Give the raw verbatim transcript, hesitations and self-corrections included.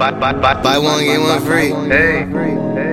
Buy, buy, buy, buy one, get one free. Hey.